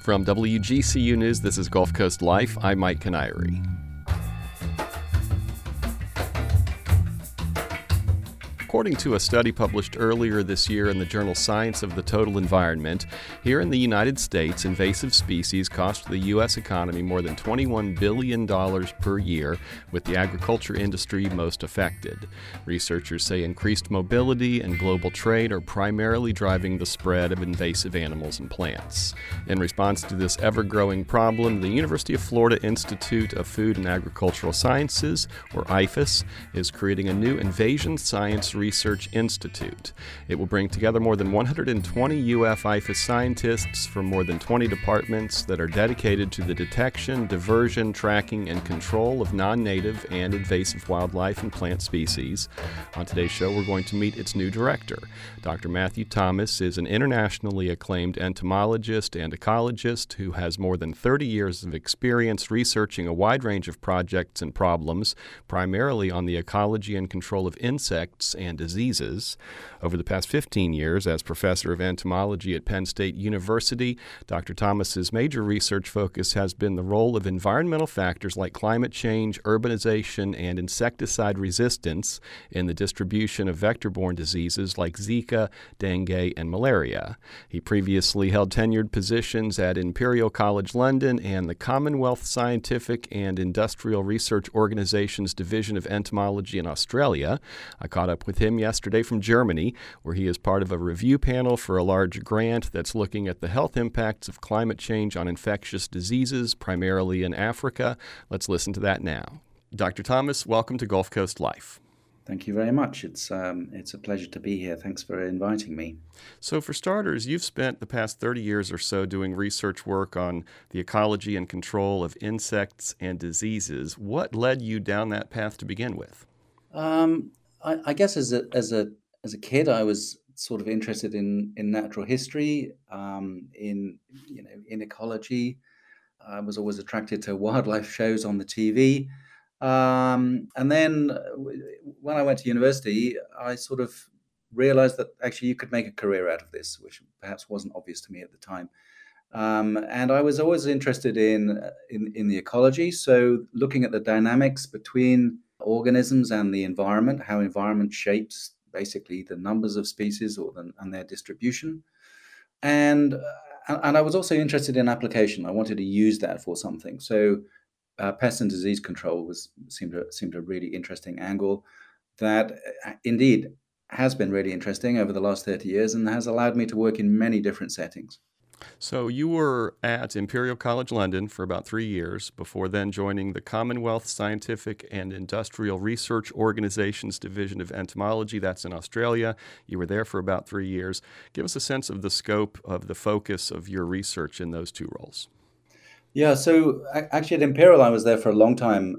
From WGCU News, this is Gulf Coast Life. I'm Mike Connery. According to a study published earlier this year in the journal Science of the Total Environment, here in the United States, invasive species cost the U.S. economy more than $21 billion per year, with the agriculture industry most affected. Researchers say increased mobility and global trade are primarily driving the spread of invasive animals and plants. In response to this ever-growing problem, the University of Florida Institute of Food and Agricultural Sciences, or IFAS, is creating a new Invasion Science Research Institute. It will bring together more than 120 UF IFAS scientists from more than 20 departments that are dedicated to the detection, diversion, tracking, and control of non-native and invasive wildlife and plant species. On today's show, we're going to meet its new director. Dr. Matthew Thomas is an internationally acclaimed entomologist and ecologist who has more than 30 years of experience researching a wide range of projects and problems, primarily on the ecology and control of insects and diseases. Over the past 15 years, as professor of entomology at Penn State University, Dr. Thomas's major research focus has been the role of environmental factors like climate change, urbanization, and insecticide resistance in the distribution of vector-borne diseases like Zika, dengue, and malaria. He previously held tenured positions at Imperial College London and the Commonwealth Scientific and Industrial Research Organization's Division of Entomology in Australia. I caught up with him yesterday from Germany, where he is part of a review panel for a large grant that's looking at the health impacts of climate change on infectious diseases, primarily in Africa. Let's listen to that now. Dr. Thomas, welcome to Gulf Coast Life. Thank you very much. It's a pleasure to be here. Thanks for inviting me. So for starters, you've spent the past 30 years or so doing research work on the ecology and control of insects and diseases. What led you down that path to begin with? I guess as a kid, I was sort of interested in natural history, in ecology. I was always attracted to wildlife shows on the TV, and then when I went to university, I sort of realized that actually you could make a career out of this, which perhaps wasn't obvious to me at the time. And I was always interested in the ecology, so looking at the dynamics between organisms and the environment, how environment shapes basically the numbers of species and their distribution. And I was also interested in application. I wanted to use that for something. So pest and disease control seemed a really interesting angle that indeed has been really interesting over the last 30 years and has allowed me to work in many different settings. So you were at Imperial College London for about 3 years before then joining the Commonwealth Scientific and Industrial Research Organization's Division of Entomology. That's in Australia. You were there for about 3 years. Give us a sense of the scope of the focus of your research in those two roles. Yeah, so actually at Imperial, I was there for a long time,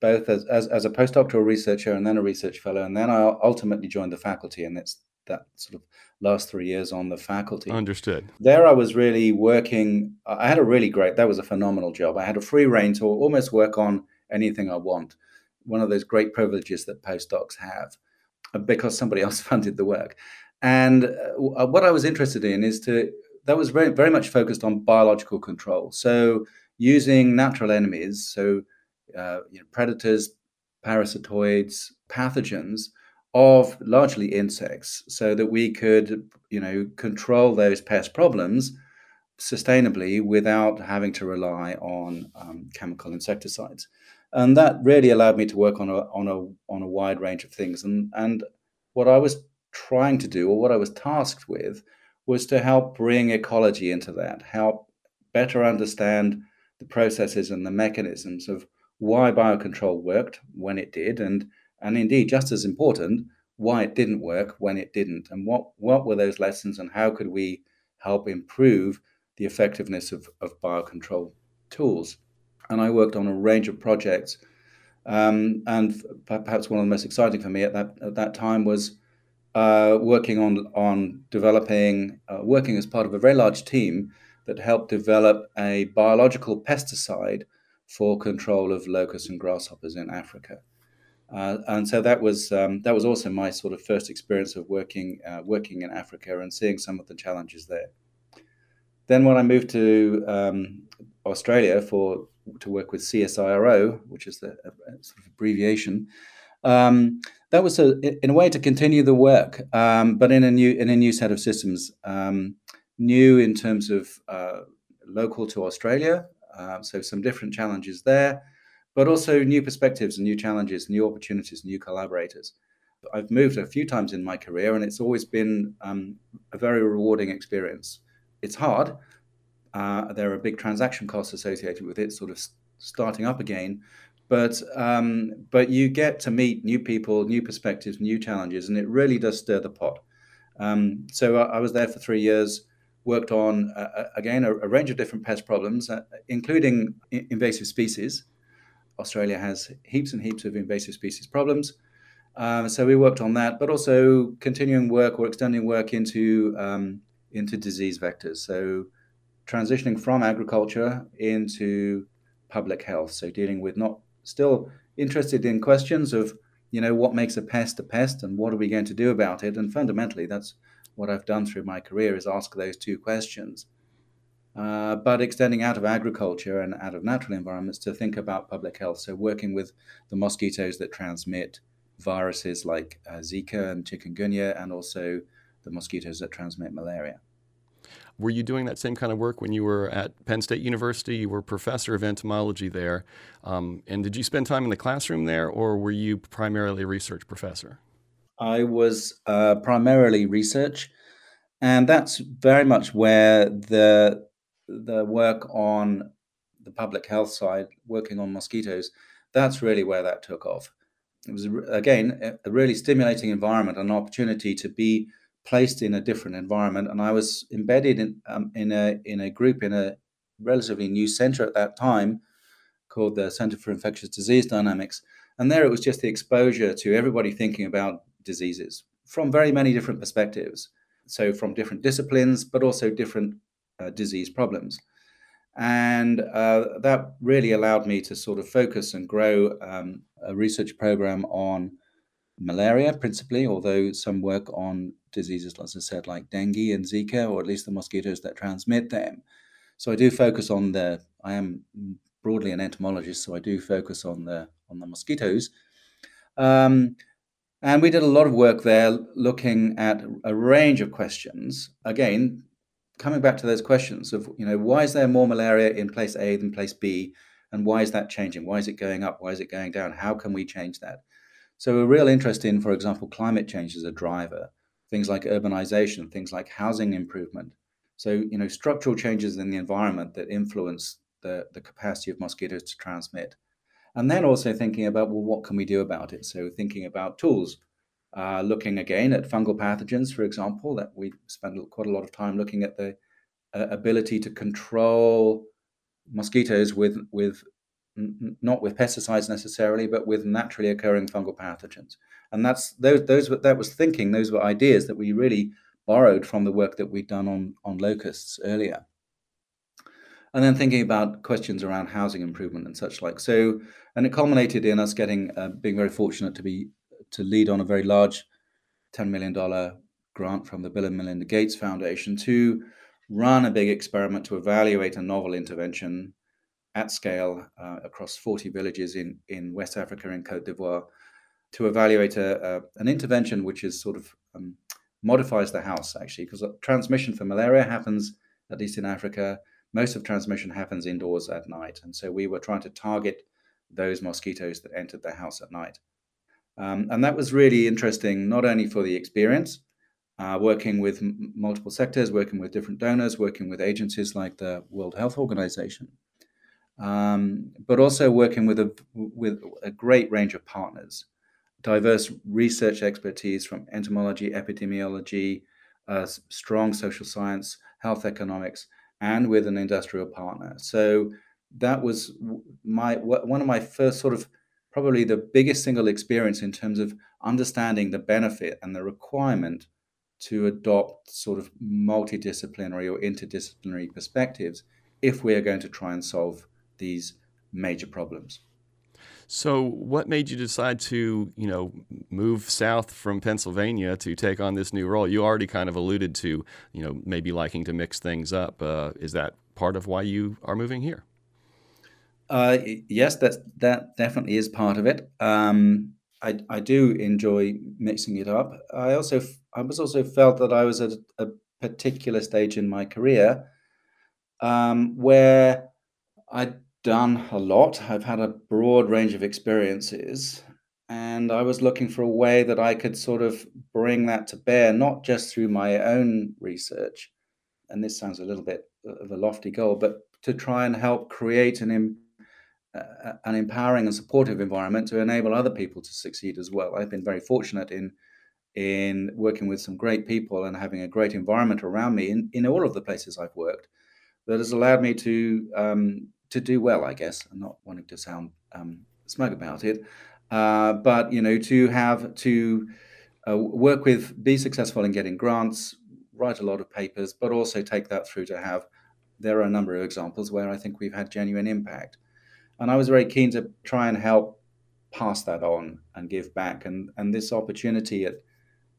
both as a postdoctoral researcher and then a research fellow. And then I ultimately joined the faculty, and it's that sort of last 3 years on the faculty. Understood. There I was really working. I had a really great, that was a phenomenal job. I had a free rein to almost work on anything I want. One of those great privileges that postdocs have because somebody else funded the work. And what I was interested in that was very, very much focused on biological control. So using natural enemies, so predators, parasitoids, pathogens, of largely insects, so that we could, control those pest problems sustainably without having to rely on chemical insecticides, and that really allowed me to work on a wide range of things. And what I was trying to do, or what I was tasked with, was to help bring ecology into that, help better understand the processes and the mechanisms of why biocontrol worked when it did, and indeed, just as important, why it didn't work when it didn't, and what were those lessons, and how could we help improve the effectiveness of biocontrol tools. And I worked on a range of projects, and perhaps one of the most exciting for me at that time was working on developing, working as part of a very large team that helped develop a biological pesticide for control of locusts and grasshoppers in Africa. And so that was also my sort of first experience of working in Africa and seeing some of the challenges there. Then when I moved to Australia to work with CSIRO, which is a sort of abbreviation, that was in a way to continue the work, but in a new set of systems, new in terms of local to Australia, so some different challenges there, but also new perspectives and new challenges, new opportunities, new collaborators. I've moved a few times in my career, and it's always been a very rewarding experience. It's hard. There are big transaction costs associated with it, sort of starting up again. But you get to meet new people, new perspectives, new challenges, and it really does stir the pot. So I was there for 3 years, worked on, again, a range of different pest problems, including invasive species. Australia has heaps and heaps of invasive species problems. So we worked on that, but also continuing work or extending work into disease vectors. So transitioning from agriculture into public health. So dealing with still interested in questions of, what makes a pest and what are we going to do about it? And fundamentally, that's what I've done through my career is ask those two questions. But extending out of agriculture and out of natural environments to think about public health. So working with the mosquitoes that transmit viruses like Zika and chikungunya, and also the mosquitoes that transmit malaria. Were you doing that same kind of work when you were at Penn State University? You were professor of entomology there. And did you spend time in the classroom there, or were you primarily a research professor? I was primarily research. And that's very much where the work on the public health side, working on mosquitoes, that's really where that took off. It was, again, a really stimulating environment, an opportunity to be placed in a different environment. And I was embedded in a group in a relatively new center at that time called the Center for Infectious Disease Dynamics. And there it was just the exposure to everybody thinking about diseases from very many different perspectives. So from different disciplines, but also different disease problems. And that really allowed me to sort of focus and grow a research program on malaria principally, although some work on diseases, as I said, like dengue and Zika, or at least the mosquitoes that transmit them. So I do focus on I am broadly an entomologist, so I do focus on the mosquitoes. And we did a lot of work there looking at a range of questions. Again, coming back to those questions of, why is there more malaria in place A than place B? And why is that changing? Why is it going up? Why is it going down? How can we change that? So a real interest in, for example, climate change as a driver, things like urbanization, things like housing improvement. So, structural changes in the environment that influence the capacity of mosquitoes to transmit. And then also thinking about, well, what can we do about it? So thinking about tools, looking again at fungal pathogens, for example, that we spend quite a lot of time looking at the ability to control mosquitoes not with pesticides necessarily, but with naturally occurring fungal pathogens. And that was thinking, those were ideas that we really borrowed from the work that we'd done on locusts earlier. And then thinking about questions around housing improvement and such like. So, and it culminated in us being very fortunate to lead on a very large $10 million grant from the Bill and Melinda Gates Foundation to run a big experiment to evaluate a novel intervention at scale across 40 villages in West Africa and Côte d'Ivoire, to evaluate an intervention which is sort of modifies the house, actually, because transmission for malaria happens, at least in Africa, most of transmission happens indoors at night. And so we were trying to target those mosquitoes that entered the house at night. And that was really interesting, not only for the experience, working with multiple sectors, working with different donors, working with agencies like the World Health Organization, but also working with a great range of partners, diverse research expertise from entomology, epidemiology, strong social science, health economics, and with an industrial partner. So that was one of my first sort of probably the biggest single experience in terms of understanding the benefit and the requirement to adopt sort of multidisciplinary or interdisciplinary perspectives if we are going to try and solve these major problems. So what made you decide to, you know, move south from Pennsylvania to take on this new role? You already kind of alluded to, you know, maybe liking to mix things up. Is that part of why you are moving here? Yes, that definitely is part of it. I do enjoy mixing it up. I also felt that I was at a particular stage in my career where I'd done a lot. I've had a broad range of experiences, and I was looking for a way that I could sort of bring that to bear, not just through my own research. And this sounds a little bit of a lofty goal, but to try and help create an empowering and supportive environment to enable other people to succeed as well. I've been very fortunate in working with some great people and having a great environment around me in all of the places I've worked that has allowed me to do well, I guess. I'm not wanting to sound smug about it, but, you know, to work with, be successful in getting grants, write a lot of papers, but also take that through to have, there are a number of examples where I think we've had genuine impact. And I was very keen to try and help pass that on and give back. And this opportunity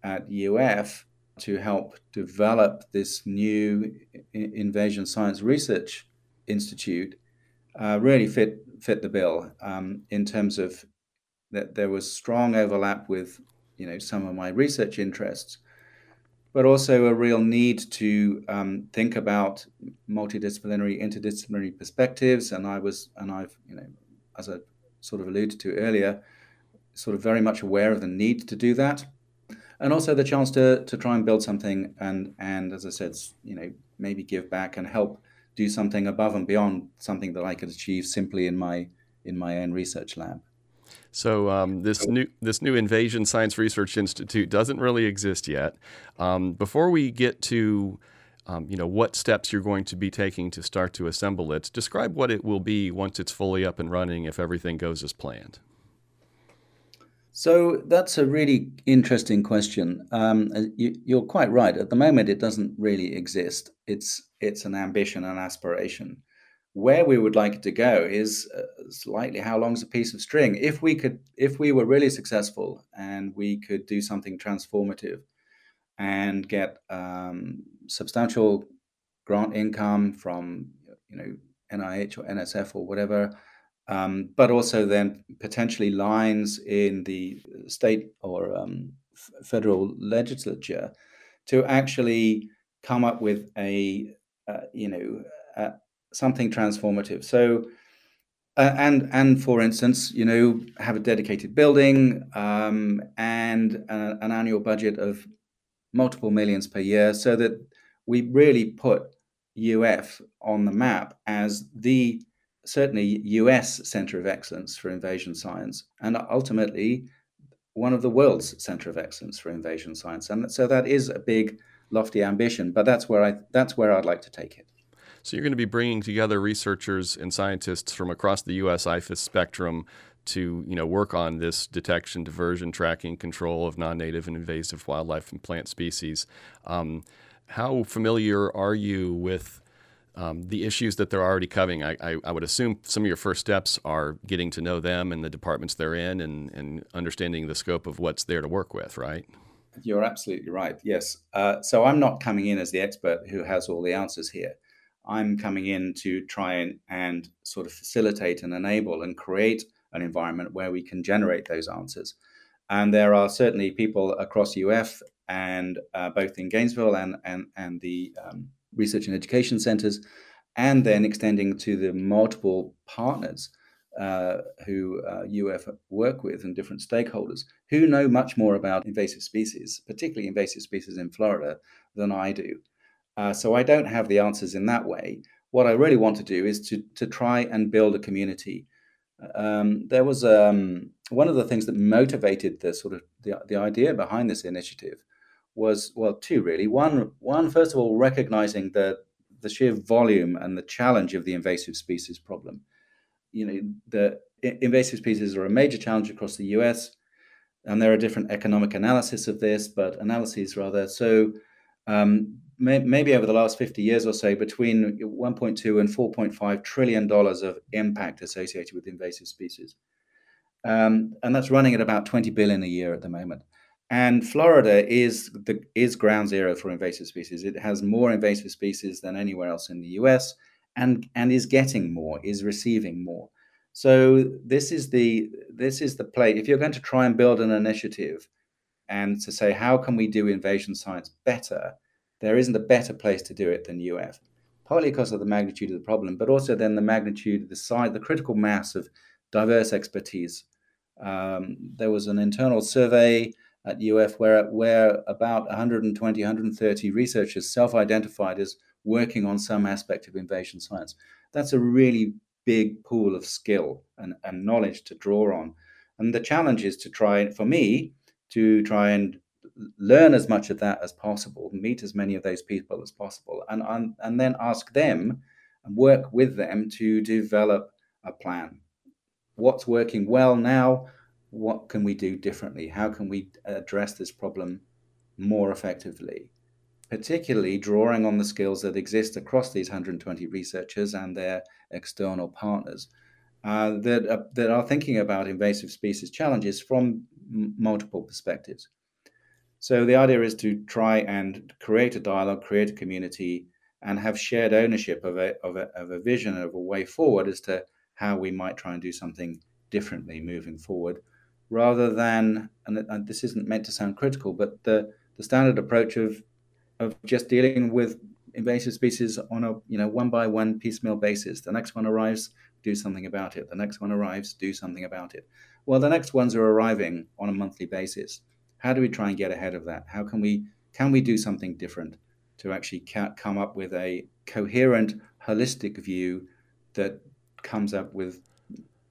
at UF to help develop this new Invasion Science Research Institute really fit the bill in terms of that there was strong overlap with, you know, some of my research interests, but also a real need to think about multidisciplinary, interdisciplinary perspectives. And I've, you know, as I sort of alluded to earlier, sort of very much aware of the need to do that. And also the chance to try and build something and as I said, you know, maybe give back and help do something above and beyond something that I could achieve simply in my own research lab. So this new Invasion Science Research Institute doesn't really exist yet. Before we get to you know, what steps you're going to be taking to start to assemble it, describe what it will be once it's fully up and running, if everything goes as planned. So that's a really interesting question. You're quite right. At the moment, it doesn't really exist. It's an ambition and aspiration. Where we would like it to go is slightly how long's a piece of string. If we were really successful and we could do something transformative and get substantial grant income from, you know, NIH or NSF or whatever. But also then potentially lines in the state or federal legislature to actually come up with a, you know, something transformative. So, and for instance, you know, have a dedicated building and an annual budget of multiple millions per year so that we really put UF on the map as the certainly US Center of Excellence for Invasion Science, and ultimately one of the world's Center of Excellence for Invasion Science. And so that is a big, lofty ambition, but that's where I'd like to take it. So you're going to be bringing together researchers and scientists from across the US IFAS spectrum to, you know, work on this detection, diversion, tracking, control of non-native and invasive wildlife and plant species. How familiar are you with the issues that they're already covering? I would assume some of your first steps are getting to know them and the departments they're in and understanding the scope of what's there to work with, right? You're absolutely right, yes. So I'm not coming in as the expert who has all the answers here. I'm coming in to try and sort of facilitate and enable and create an environment where we can generate those answers. And there are certainly people across UF and both in Gainesville and the research and education centers, and then extending to the multiple partners who UF work with and different stakeholders who know much more about invasive species, particularly invasive species in Florida, than I do. So I don't have the answers in that way. What I really want to do is to try and build a community. There was one of the things that motivated the sort of the idea behind this initiative was, well, two really. One, first of all, recognizing the sheer volume and the challenge of the invasive species problem. You know, the invasive species are a major challenge across the US, and there are different economic analyses. So maybe over the last 50 years or so, between $1.2 and $4.5 trillion of impact associated with invasive species. and that's running at about 20 billion a year at the moment. And Florida is ground zero for invasive species. It has more invasive species than anywhere else in the US, and is getting more, is receiving more. So this is the play. If you're going to try and build an initiative and to say, how can we do invasion science better, there isn't a better place to do it than UF, partly because of the magnitude of the problem, but also then the magnitude, the size, the critical mass of diverse expertise. There was an internal survey at UF where about 120, 130 researchers self-identified as working on some aspect of invasion science. That's a really big pool of skill and knowledge to draw on. And the challenge is to try, for me, to try and learn as much of that as possible, meet as many of those people as possible, and then ask them and work with them to develop a plan. What's working well now? What can we do differently? How can we address this problem more effectively? Particularly drawing on the skills that exist across these 120 researchers and their external partners that are thinking about invasive species challenges from multiple perspectives. So the idea is to try and create a dialogue, create a community, and have shared ownership of a vision, of a way forward as to how we might try and do something differently moving forward, rather than, and this isn't meant to sound critical, but the standard approach of just dealing with invasive species on a one by one piecemeal basis. The next one arrives, do something about it. The next one arrives, do something about it. Well, the next ones are arriving on a monthly basis. How do we try and get ahead of that? How can we do something different to actually come up with a coherent, holistic view that comes up with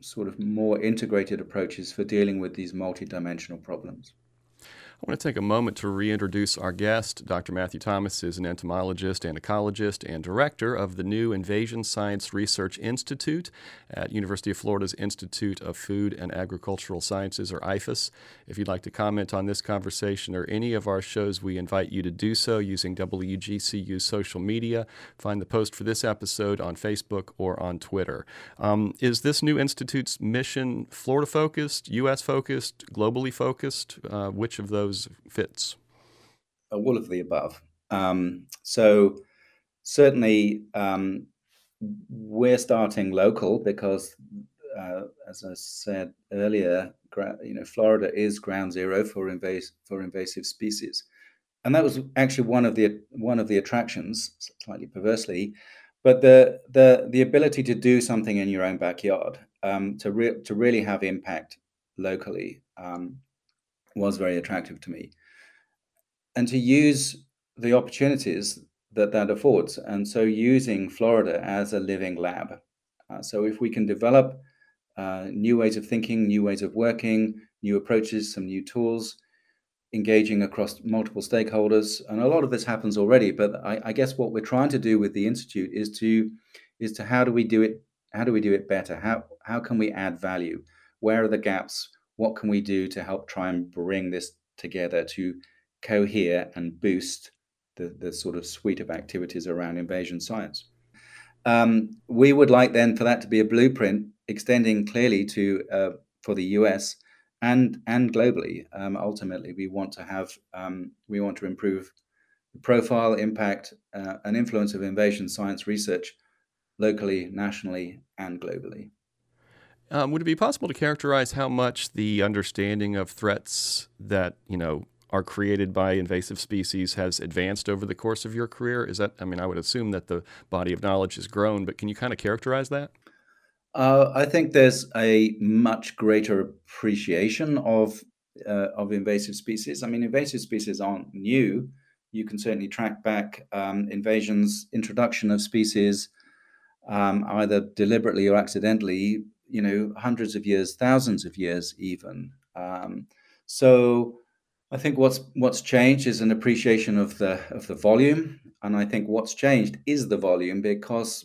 sort of more integrated approaches for dealing with these multidimensional problems? I want to take a moment to reintroduce our guest. Dr. Matthew Thomas is an entomologist and ecologist and director of the new Invasion Science Research Institute at University of Florida's Institute of Food and Agricultural Sciences, or IFAS. If you'd like to comment on this conversation or any of our shows, we invite you to do so using WGCU social media. Find the post for this episode on Facebook or on Twitter. Is this new institute's mission Florida-focused, U.S.-focused, globally-focused? Which of those fits? All of the above. So certainly we're starting local because, as I said earlier, Florida is ground zero for invasive species, and that was actually one of the attractions, slightly perversely, but the ability to do something in your own backyard to really have impact locally. Was very attractive to me, and to use the opportunities that affords, and so using Florida as a living lab. So if we can develop new ways of thinking, new ways of working, new approaches, some new tools, engaging across multiple stakeholders, and a lot of this happens already, but I guess what we're trying to do with the Institute is to how do we do it better? How can we add value? Where are the gaps? What can we do to help try and bring this together to cohere and boost the sort of suite of activities around invasion science? We would like then for that to be a blueprint extending clearly to for the US and globally. Ultimately, we want to improve the profile, impact, and influence of invasion science research locally, nationally, and globally. Would it be possible to characterize how much the understanding of threats that are created by invasive species has advanced over the course of your career? I would assume that the body of knowledge has grown, but can you kind of characterize that? I think there's a much greater appreciation of invasive species. I mean, invasive species aren't new. You can certainly track back invasions, introduction of species, either deliberately or accidentally, hundreds of years, thousands of years even. So I think what's changed is an appreciation of the volume. And I think what's changed is the volume, because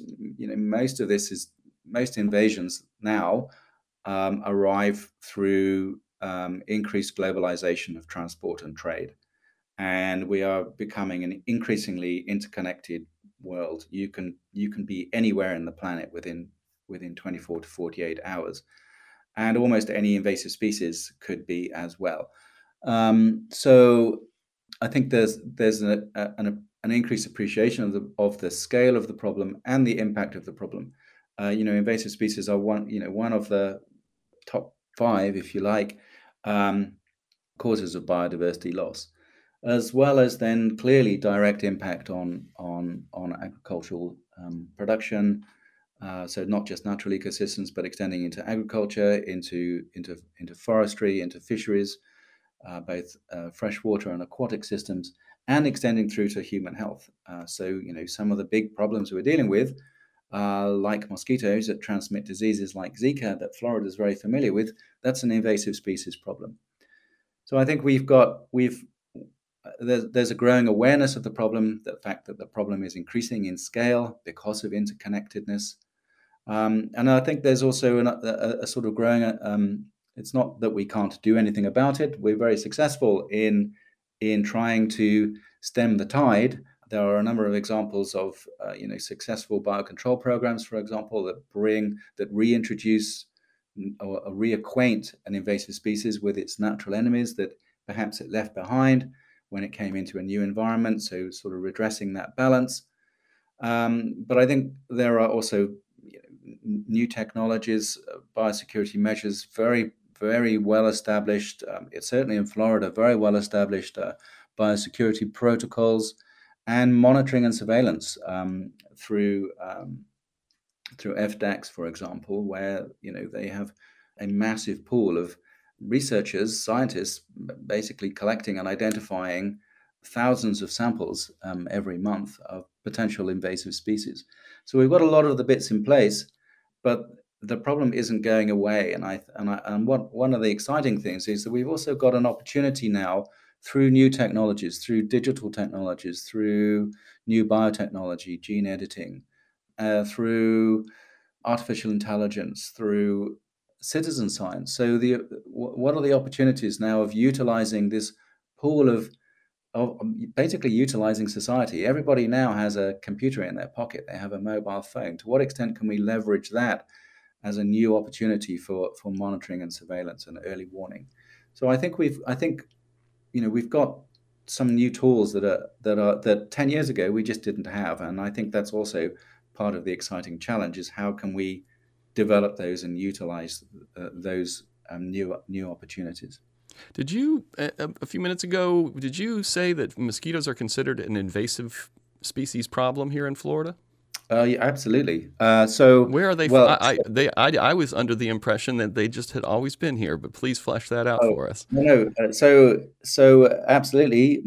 most invasions now arrive through increased globalization of transport and trade. And we are becoming an increasingly interconnected world. You can be anywhere in the planet within 24 to 48 hours, and almost any invasive species could be as well. So I think there's an increased appreciation of the scale of the problem and the impact of the problem. Invasive species are one of the top five, if you like, causes of biodiversity loss, as well as then clearly direct impact on agricultural production. So not just natural ecosystems, but extending into agriculture, into forestry, into fisheries, both freshwater and aquatic systems, and extending through to human health. So some of the big problems we're dealing with, like mosquitoes that transmit diseases like Zika that Florida is very familiar with, that's an invasive species problem. So I think there's a growing awareness of the problem, the fact that the problem is increasing in scale because of interconnectedness. And I think there's also a sort of growing, it's not that we can't do anything about it. We're very successful in trying to stem the tide. There are a number of examples of successful biocontrol programs, for example, that reintroduce or reacquaint an invasive species with its natural enemies that perhaps it left behind when it came into a new environment, so sort of redressing that balance. But I think there are also new technologies, biosecurity measures, very, very well established. It's certainly in Florida, very well established biosecurity protocols and monitoring and surveillance through FDACs, for example, where they have a massive pool of researchers, scientists, basically collecting and identifying thousands of samples every month of potential invasive species. So we've got a lot of the bits in place, but the problem isn't going away. And one of the exciting things is that we've also got an opportunity now through new technologies, through digital technologies, through new biotechnology, gene editing, through artificial intelligence, through citizen science. So what are the opportunities now of utilizing this pool of basically utilizing society? Everybody now has a computer in their pocket. They have a mobile phone. To what extent can we leverage that as a new opportunity for monitoring and surveillance and early warning? So I think we've got some new tools that 10 years ago we just didn't have. And I think that's also part of the exciting challenge, is how can we develop those and utilize those new opportunities. Did you, a few minutes ago, did you say that mosquitoes are considered an invasive species problem here in Florida? Yeah, absolutely. So where are they? Well, I was under the impression that they just had always been here, but please flesh that out for us. No, so absolutely.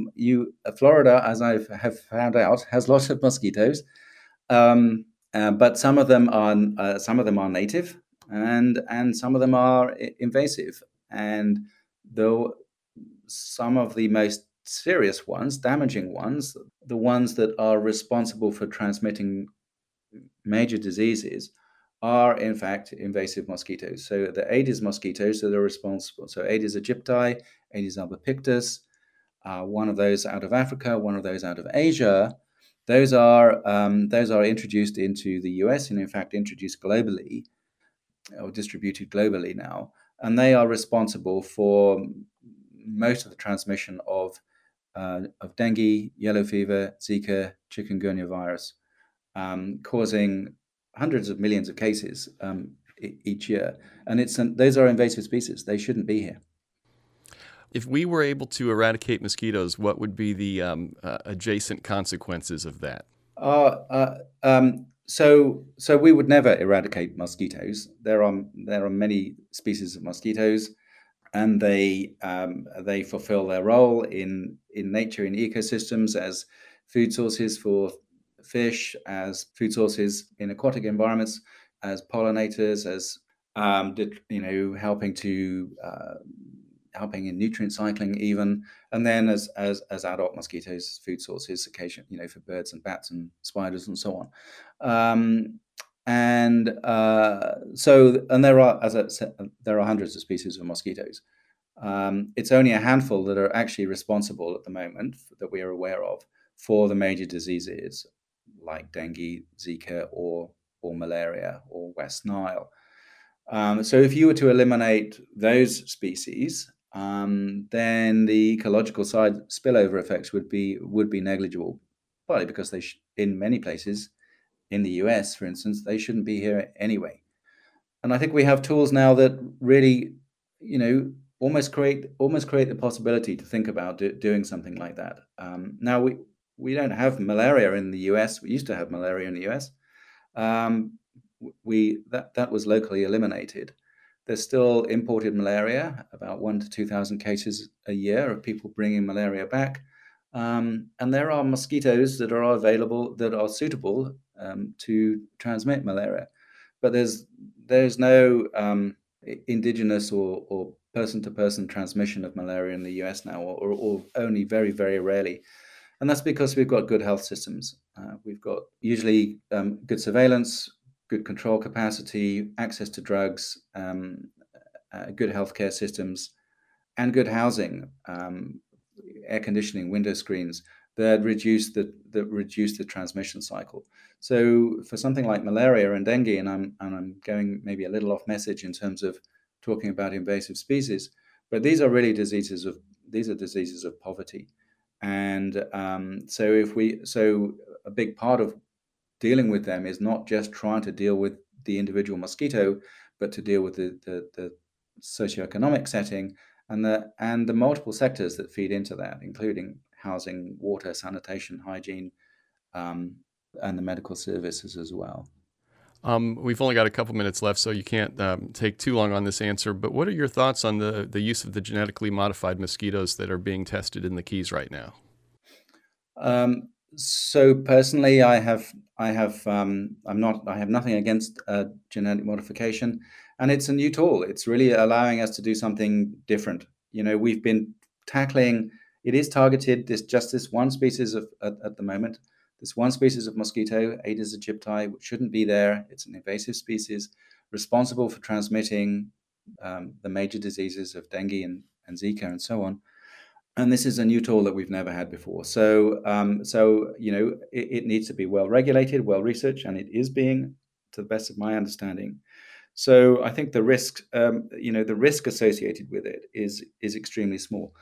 Florida, as I have found out, has lots of mosquitoes, but some of them are native, and some of them are invasive. And though some of the most serious ones, damaging ones, the ones that are responsible for transmitting major diseases, are in fact invasive mosquitoes. So the Aedes mosquitoes that are responsible, so Aedes aegypti, Aedes albopictus, one of those out of Africa, one of those out of Asia, those are introduced into the US and in fact introduced globally, or distributed globally now, and they are responsible for most of the transmission of dengue, yellow fever, Zika, chikungunya virus, causing hundreds of millions of cases each year. And those are invasive species. They shouldn't be here. If we were able to eradicate mosquitoes, what would be the adjacent consequences of that? So we would never eradicate mosquitoes. There are many species of mosquitoes, and they fulfill their role in nature, in ecosystems, as food sources for fish, as food sources in aquatic environments, as pollinators, as helping in nutrient cycling even, and then as adult mosquitoes, food sources occasionally, for birds and bats and spiders and so on. And there are, as I said, there are hundreds of species of mosquitoes. It's only a handful that are actually responsible at the moment that we are aware of for the major diseases like dengue, Zika, or malaria, or West Nile. So if you were to eliminate those species, then the ecological side spillover effects would be negligible, partly because they in many places, in the US, for instance, they shouldn't be here anyway. And I think we have tools now that really, you know, almost create the possibility to think about doing something like that. Now we don't have malaria in the US. We used to have malaria in the US. That was locally eliminated. There's still imported malaria, about 1,000 to 2,000 cases a year of people bringing malaria back. And there are mosquitoes that are available that are suitable to transmit malaria, but there's no indigenous or person-to-person transmission of malaria in the US now, or only very, very rarely. And that's because we've got good health systems. We've got usually good surveillance, good control capacity, access to drugs, good healthcare systems, and good housing, air conditioning, window screens that reduce the transmission cycle. So for something like malaria and dengue, and I'm going maybe a little off message in terms of talking about invasive species, but these are really diseases of poverty, and so a big part of dealing with them is not just trying to deal with the individual mosquito, but to deal with the socioeconomic setting and the multiple sectors that feed into that, including housing, water, sanitation, hygiene, and the medical services as well. We've only got a couple minutes left, so you can't take too long on this answer, but what are your thoughts on the use of the genetically modified mosquitoes that are being tested in the Keys right now? So personally, I have nothing against genetic modification, and it's a new tool. It's really allowing us to do something different. You know, we've been tackling. It is targeted this one species of at the moment. This one species of mosquito, Aedes aegypti, which shouldn't be there. It's an invasive species responsible for transmitting the major diseases of dengue and Zika and so on. And this is a new tool that we've never had before. So you know, it needs to be well regulated, well researched, and it is being, to the best of my understanding. So I think the risk, the risk associated with it is extremely small.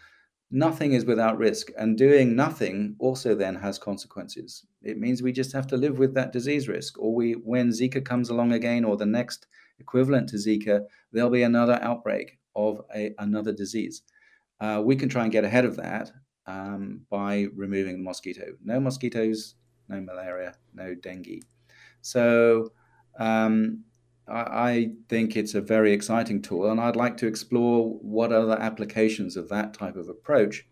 Nothing is without risk, and doing nothing also then has consequences. It means we just have to live with that disease risk, or when Zika comes along again, or the next equivalent to Zika, there'll be another outbreak of another disease. We can try and get ahead of that by removing the mosquito. No mosquitoes, no malaria, no dengue. So I think it's a very exciting tool, and I'd like to explore what other applications of that type of approach,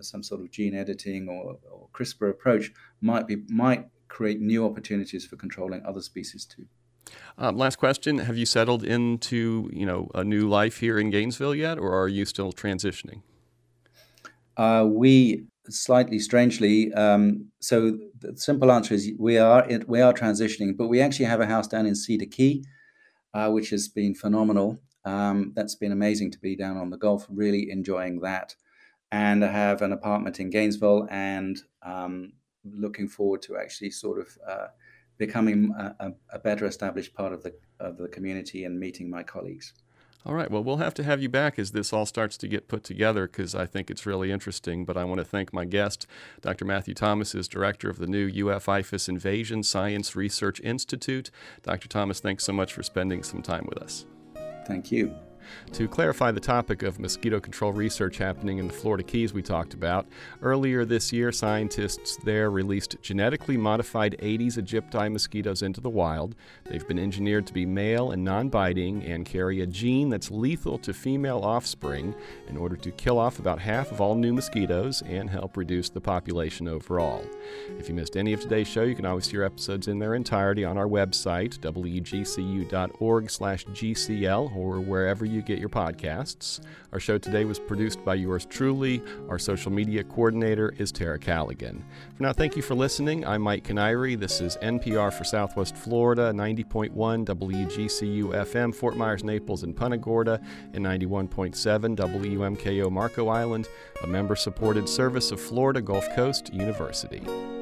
some sort of gene editing or CRISPR approach, might create new opportunities for controlling other species too. Last question: have you settled into a new life here in Gainesville yet, or are you still transitioning? We slightly strangely. So the simple answer is we are transitioning, but we actually have a house down in Cedar Key, which has been phenomenal. That's been amazing to be down on the Gulf. Really enjoying that, and I have an apartment in Gainesville, and looking forward to actually sort of. Becoming a better established part of the community and meeting my colleagues. All right. Well, we'll have to have you back as this all starts to get put together, because I think it's really interesting. But I want to thank my guest, Dr. Matthew Thomas, is director of the new UF-IFAS Invasion Science Research Institute. Dr. Thomas, thanks so much for spending some time with us. Thank you. To clarify the topic of mosquito control research happening in the Florida Keys we talked about, earlier this year scientists there released genetically modified Aedes aegypti mosquitoes into the wild. They've been engineered to be male and non-biting and carry a gene that's lethal to female offspring in order to kill off about half of all new mosquitoes and help reduce the population overall. If you missed any of today's show, you can always hear episodes in their entirety on our website, wgcu.org/gcl, or wherever you get your podcasts. Our show today was produced by yours truly. Our social media coordinator is Tara Callaghan. For now, thank you for listening. I'm Mike Connery. This is NPR for Southwest Florida, 90.1 WGCU FM, Fort Myers, Naples, and Punta Gorda, and 91.7 WMKO Marco Island, a member-supported service of Florida Gulf Coast University.